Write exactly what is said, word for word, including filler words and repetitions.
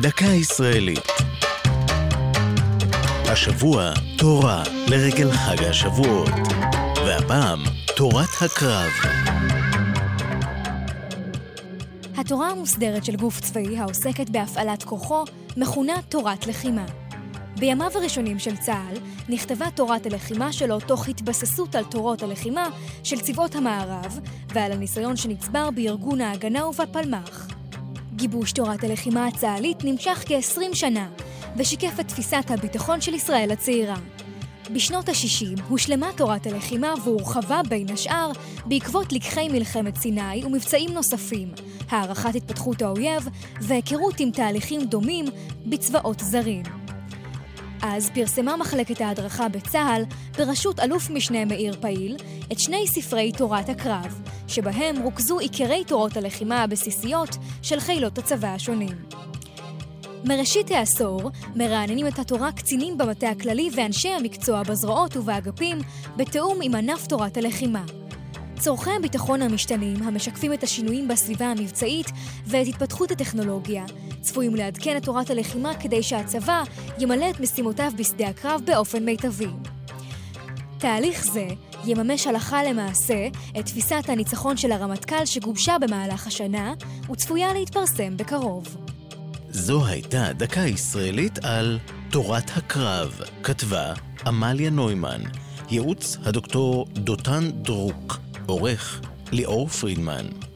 דקה ישראלית. השבוע תורה לרגל חג השבועות, והפעם תורת הקרב. התורה המוסדרת של גוף צבאי העוסקת בהפעלת כוחו מכונה תורת לחימה. בימיו הראשונים של צה"ל נכתבה תורת הלחימה שלו תוך התבססות על תורות הלחימה של צבאות המערב ועל הניסיון שנצבר בארגון ההגנה ובפלמ"ח. גיבוש תורת הלחימה הצה"לית נמשך כ-עשרים שנה ושיקף את תפיסת הביטחון של ישראל הצעירה. בשנות ה-שישים הושלמה תורת הלחימה והורחבה בין השאר בעקבות לקחי מלחמת סיני ומבצעים נוספים, הערכת התפתחות האויב והיכרות עם תהליכים דומים בצבאות זרים. אז פרסמה מחלקת ההדרכה בצה"ל בראשות אלוף משנה מאיר פעיל את שני ספרי תורת הקרב, שבהם רוכזו עיקרי תורות הלחימה הבסיסיות של חילות הצבא השונים. מראשית העשור מרעננים את התורה קצינים במטה הכללי ואנשי המקצוע בזרועות ובאגפים בתאום עם ענף תורת הלחימה. צורכי הביטחון המשתנים המשקפים את השינויים בסביבה המבצעית ואת התפתחות הטכנולוגיה צפויים לעדכן את תורת הלחימה כדי שהצבא ימלא את משימותיו בשדה הקרב באופן מיטבי. תהליך זה יממש הלכה למעשה את תפיסת הניצחון של הרמטכ"ל שגובשה במהלך השנה וצפויה להתפרסם בקרוב. זו הייתה דקה ישראלית על תורת הקרב, כתבה אמליה נוימן, ייעוץ הדוקטור דוטן דרוק, עורך לאור פרידמן.